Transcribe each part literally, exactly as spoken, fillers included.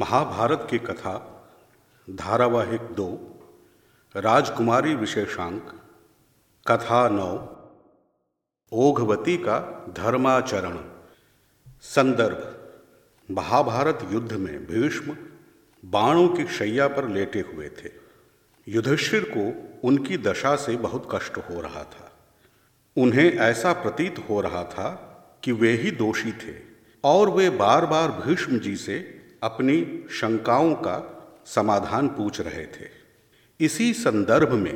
महाभारत की कथा धारावाहिक दो राजकुमारी विशेषांक कथा नौ ओघवती का धर्माचरण। संदर्भ महाभारत युद्ध में भीष्म बाणों की शैया पर लेटे हुए थे। युधिष्ठिर को उनकी दशा से बहुत कष्ट हो रहा था। उन्हें ऐसा प्रतीत हो रहा था कि वे ही दोषी थे और वे बार बार भीष्म जी से अपनी शंकाओं का समाधान पूछ रहे थे। इसी संदर्भ में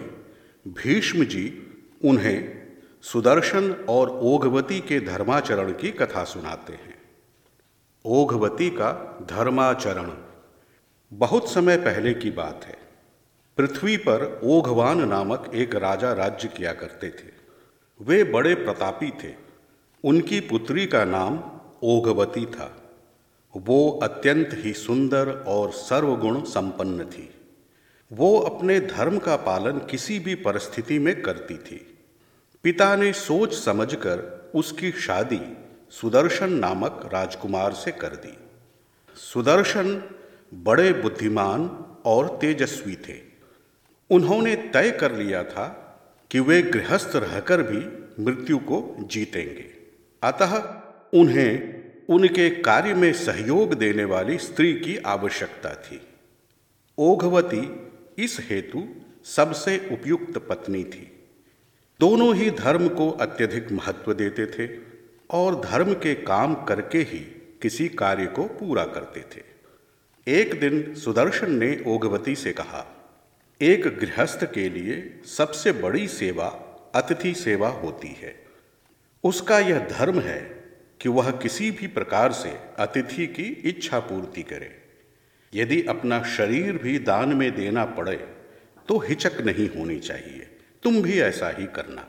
भीष्म जी उन्हें सुदर्शन और ओघवती के धर्माचरण की कथा सुनाते हैं। ओघवती का धर्माचरण। बहुत समय पहले की बात है। पृथ्वी पर ओघवान नामक एक राजा राज्य किया करते थे। वे बड़े प्रतापी थे। उनकी पुत्री का नाम ओघवती था। वो अत्यंत ही सुंदर और सर्वगुण संपन्न थी। वो अपने धर्म का पालन किसी भी परिस्थिति में करती थी। पिता ने सोच समझकर उसकी शादी सुदर्शन नामक राजकुमार से कर दी। सुदर्शन बड़े बुद्धिमान और तेजस्वी थे। उन्होंने तय कर लिया था कि वे गृहस्थ रहकर भी मृत्यु को जीतेंगे, अतः उन्हें उनके कार्य में सहयोग देने वाली स्त्री की आवश्यकता थी। ओघवती इस हेतु सबसे उपयुक्त पत्नी थी। दोनों ही धर्म को अत्यधिक महत्व देते थे और धर्म के काम करके ही किसी कार्य को पूरा करते थे। एक दिन सुदर्शन ने ओघवती से कहा, एक गृहस्थ के लिए सबसे बड़ी सेवा अतिथि सेवा होती है। उसका यह धर्म है कि वह किसी भी प्रकार से अतिथि की इच्छा पूर्ति करे। यदि अपना शरीर भी दान में देना पड़े तो हिचक नहीं होनी चाहिए। तुम भी ऐसा ही करना।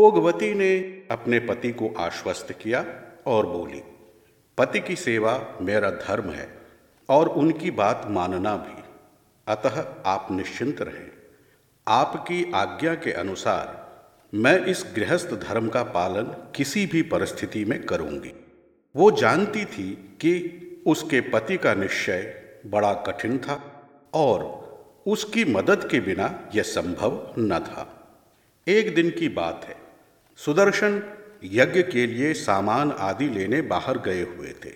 ओघवती ने अपने पति को आश्वस्त किया और बोली, पति की सेवा मेरा धर्म है और उनकी बात मानना भी, अतः आप निश्चिंत रहें। आपकी आज्ञा के अनुसार मैं इस गृहस्थ धर्म का पालन किसी भी परिस्थिति में करूंगी। वो जानती थी कि उसके पति का निश्चय बड़ा कठिन था और उसकी मदद के बिना यह संभव न था। एक दिन की बात है। सुदर्शन यज्ञ के लिए सामान आदि लेने बाहर गए हुए थे।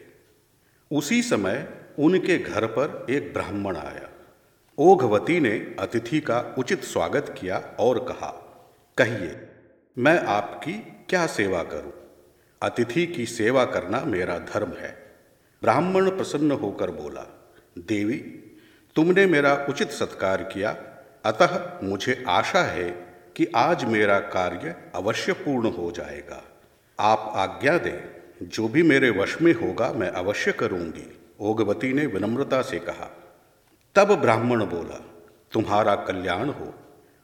उसी समय उनके घर पर एक ब्राह्मण आया। ओघवती ने अतिथि का उचित स्वागत किया और कहा, कहिए मैं आपकी क्या सेवा करूं? अतिथि की सेवा करना मेरा धर्म है। ब्राह्मण प्रसन्न होकर बोला, देवी तुमने मेरा उचित सत्कार किया, अतः मुझे आशा है कि आज मेरा कार्य अवश्य पूर्ण हो जाएगा। आप आज्ञा दें, जो भी मेरे वश में होगा मैं अवश्य करूंगी। ओघवती ने विनम्रता से कहा। तब ब्राह्मण बोला, तुम्हारा कल्याण हो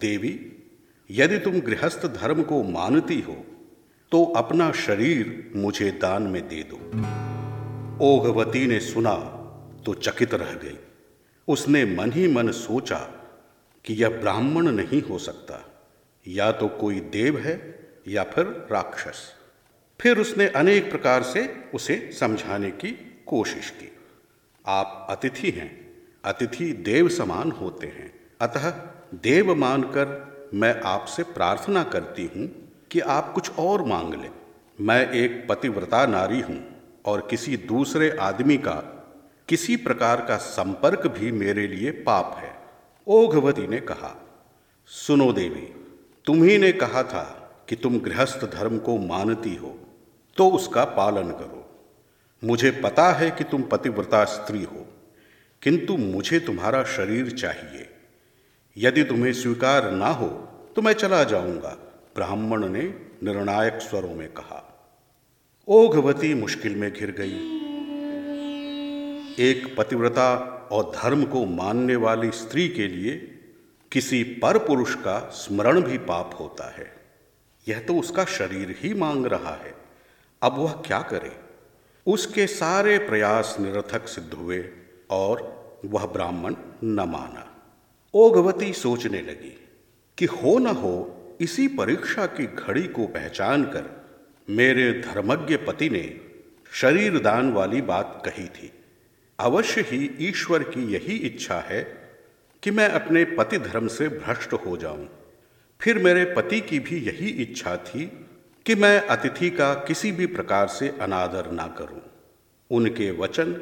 देवी। यदि तुम गृहस्थ धर्म को मानती हो तो अपना शरीर मुझे दान में दे दो। ओघवती ने सुना तो चकित रह गई। उसने मन ही मन सोचा कि यह ब्राह्मण नहीं हो सकता, या तो कोई देव है या फिर राक्षस। फिर उसने अनेक प्रकार से उसे समझाने की कोशिश की। आप अतिथि हैं, अतिथि देव समान होते हैं, अतः देव मानकर मैं आपसे प्रार्थना करती हूँ कि आप कुछ और मांग लें। मैं एक पतिव्रता नारी हूँ और किसी दूसरे आदमी का किसी प्रकार का संपर्क भी मेरे लिए पाप है। ओघवती ने कहा, सुनो देवी, तुम्ही ने कहा था कि तुम गृहस्थ धर्म को मानती हो तो उसका पालन करो। मुझे पता है कि तुम पतिव्रता स्त्री हो, किंतु मुझे तुम्हारा शरीर चाहिए। यदि तुम्हें स्वीकार ना हो तो मैं चला जाऊंगा, ब्राह्मण ने निर्णायक स्वरों में कहा। ओघवती मुश्किल में घिर गई। एक पतिव्रता और धर्म को मानने वाली स्त्री के लिए किसी पर पुरुष का स्मरण भी पाप होता है। यह तो उसका शरीर ही मांग रहा है, अब वह क्या करे? उसके सारे प्रयास निरर्थक सिद्ध हुए और वह ब्राह्मण न माना। ओघवती सोचने लगी कि हो न हो, इसी परीक्षा की घड़ी को पहचान कर मेरे धर्मज्ञ पति ने शरीर दान वाली बात कही थी। अवश्य ही ईश्वर की यही इच्छा है कि मैं अपने पति धर्म से भ्रष्ट हो जाऊं। फिर मेरे पति की भी यही इच्छा थी कि मैं अतिथि का किसी भी प्रकार से अनादर ना करूं। उनके वचन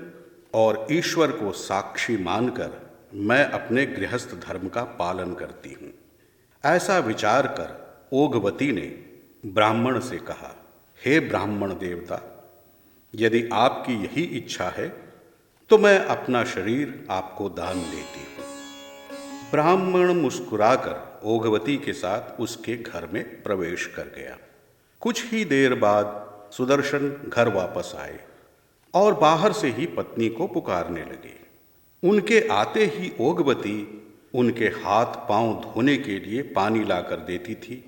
और ईश्वर को साक्षी मानकर मैं अपने गृहस्थ धर्म का पालन करती हूँ। ऐसा विचार कर ओघवती ने ब्राह्मण से कहा, हे ब्राह्मण देवता, यदि आपकी यही इच्छा है तो मैं अपना शरीर आपको दान देती हूँ। ब्राह्मण मुस्कुराकर ओघवती के साथ उसके घर में प्रवेश कर गया। कुछ ही देर बाद सुदर्शन घर वापस आए और बाहर से ही पत्नी को पुकारने लगे। उनके आते ही ओघवती उनके हाथ पांव धोने के लिए पानी लाकर देती थी,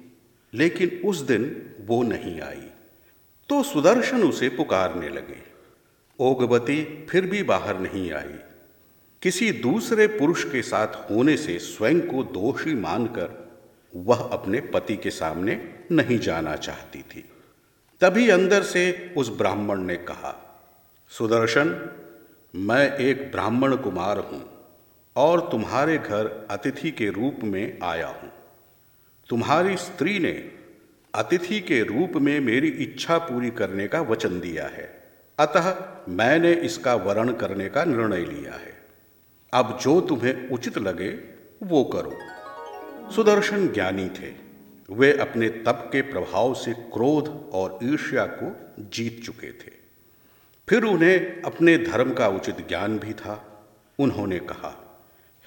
लेकिन उस दिन वो नहीं आई, तो सुदर्शन उसे पुकारने लगे। ओघवती फिर भी बाहर नहीं आई। किसी दूसरे पुरुष के साथ होने से स्वयं को दोषी मानकर वह अपने पति के सामने नहीं जाना चाहती थी। तभी अंदर से उस ब्राह्मण ने कहा, सुदर्शन, मैं एक ब्राह्मण कुमार हूँ और तुम्हारे घर अतिथि के रूप में आया हूँ। तुम्हारी स्त्री ने अतिथि के रूप में मेरी इच्छा पूरी करने का वचन दिया है, अतः मैंने इसका वरण करने का निर्णय लिया है। अब जो तुम्हें उचित लगे वो करो। सुदर्शन ज्ञानी थे। वे अपने तप के प्रभाव से क्रोध और ईर्ष्या को जीत चुके थे। फिर उन्हें अपने धर्म का उचित ज्ञान भी था। उन्होंने कहा,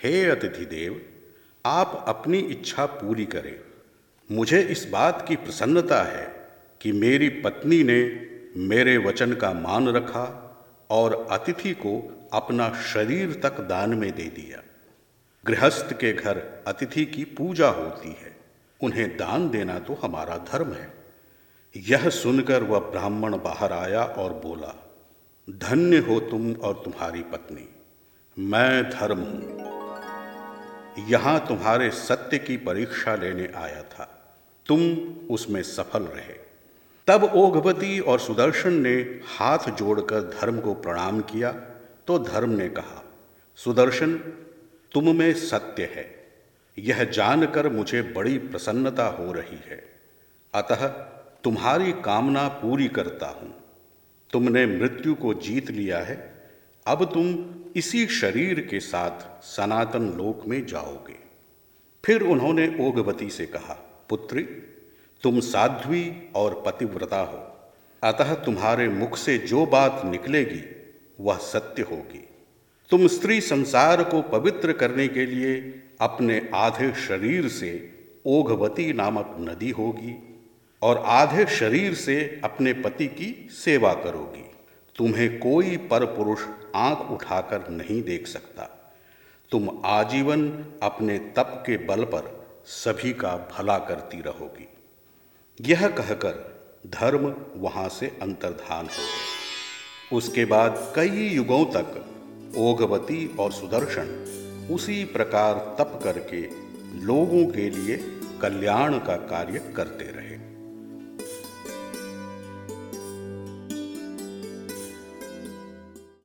हे अतिथि देव, आप अपनी इच्छा पूरी करें। मुझे इस बात की प्रसन्नता है कि मेरी पत्नी ने मेरे वचन का मान रखा और अतिथि को अपना शरीर तक दान में दे दिया। गृहस्थ के घर अतिथि की पूजा होती है, उन्हें दान देना तो हमारा धर्म है। यह सुनकर वह ब्राह्मण बाहर आया और बोला, धन्य हो तुम और तुम्हारी पत्नी। मैं धर्म हूँ, यहाँ तुम्हारे सत्य की परीक्षा लेने आया था। तुम उसमें सफल रहे। तब ओघवती और सुदर्शन ने हाथ जोड़कर धर्म को प्रणाम किया, तो धर्म ने कहा, सुदर्शन, तुम में सत्य है। यह जानकर मुझे बड़ी प्रसन्नता हो रही है, अतः तुम्हारी कामना पूरी करता हूँ। तुमने मृत्यु को जीत लिया है। अब तुम इसी शरीर के साथ सनातन लोक में जाओगे। फिर उन्होंने ओघवती से कहा, पुत्री, तुम साध्वी और पतिव्रता हो, अतः तुम्हारे मुख से जो बात निकलेगी वह सत्य होगी। तुम स्त्री संसार को पवित्र करने के लिए अपने आधे शरीर से ओघवती नामक नदी होगी और आधे शरीर से अपने पति की सेवा करोगी। तुम्हें कोई परपुरुष आंख उठाकर नहीं देख सकता। तुम आजीवन अपने तप के बल पर सभी का भला करती रहोगी। यह कहकर धर्म वहां से अंतर्धान हो गया। उसके बाद कई युगों तक ओघवती और सुदर्शन उसी प्रकार तप करके लोगों के लिए कल्याण का कार्य करते रहे।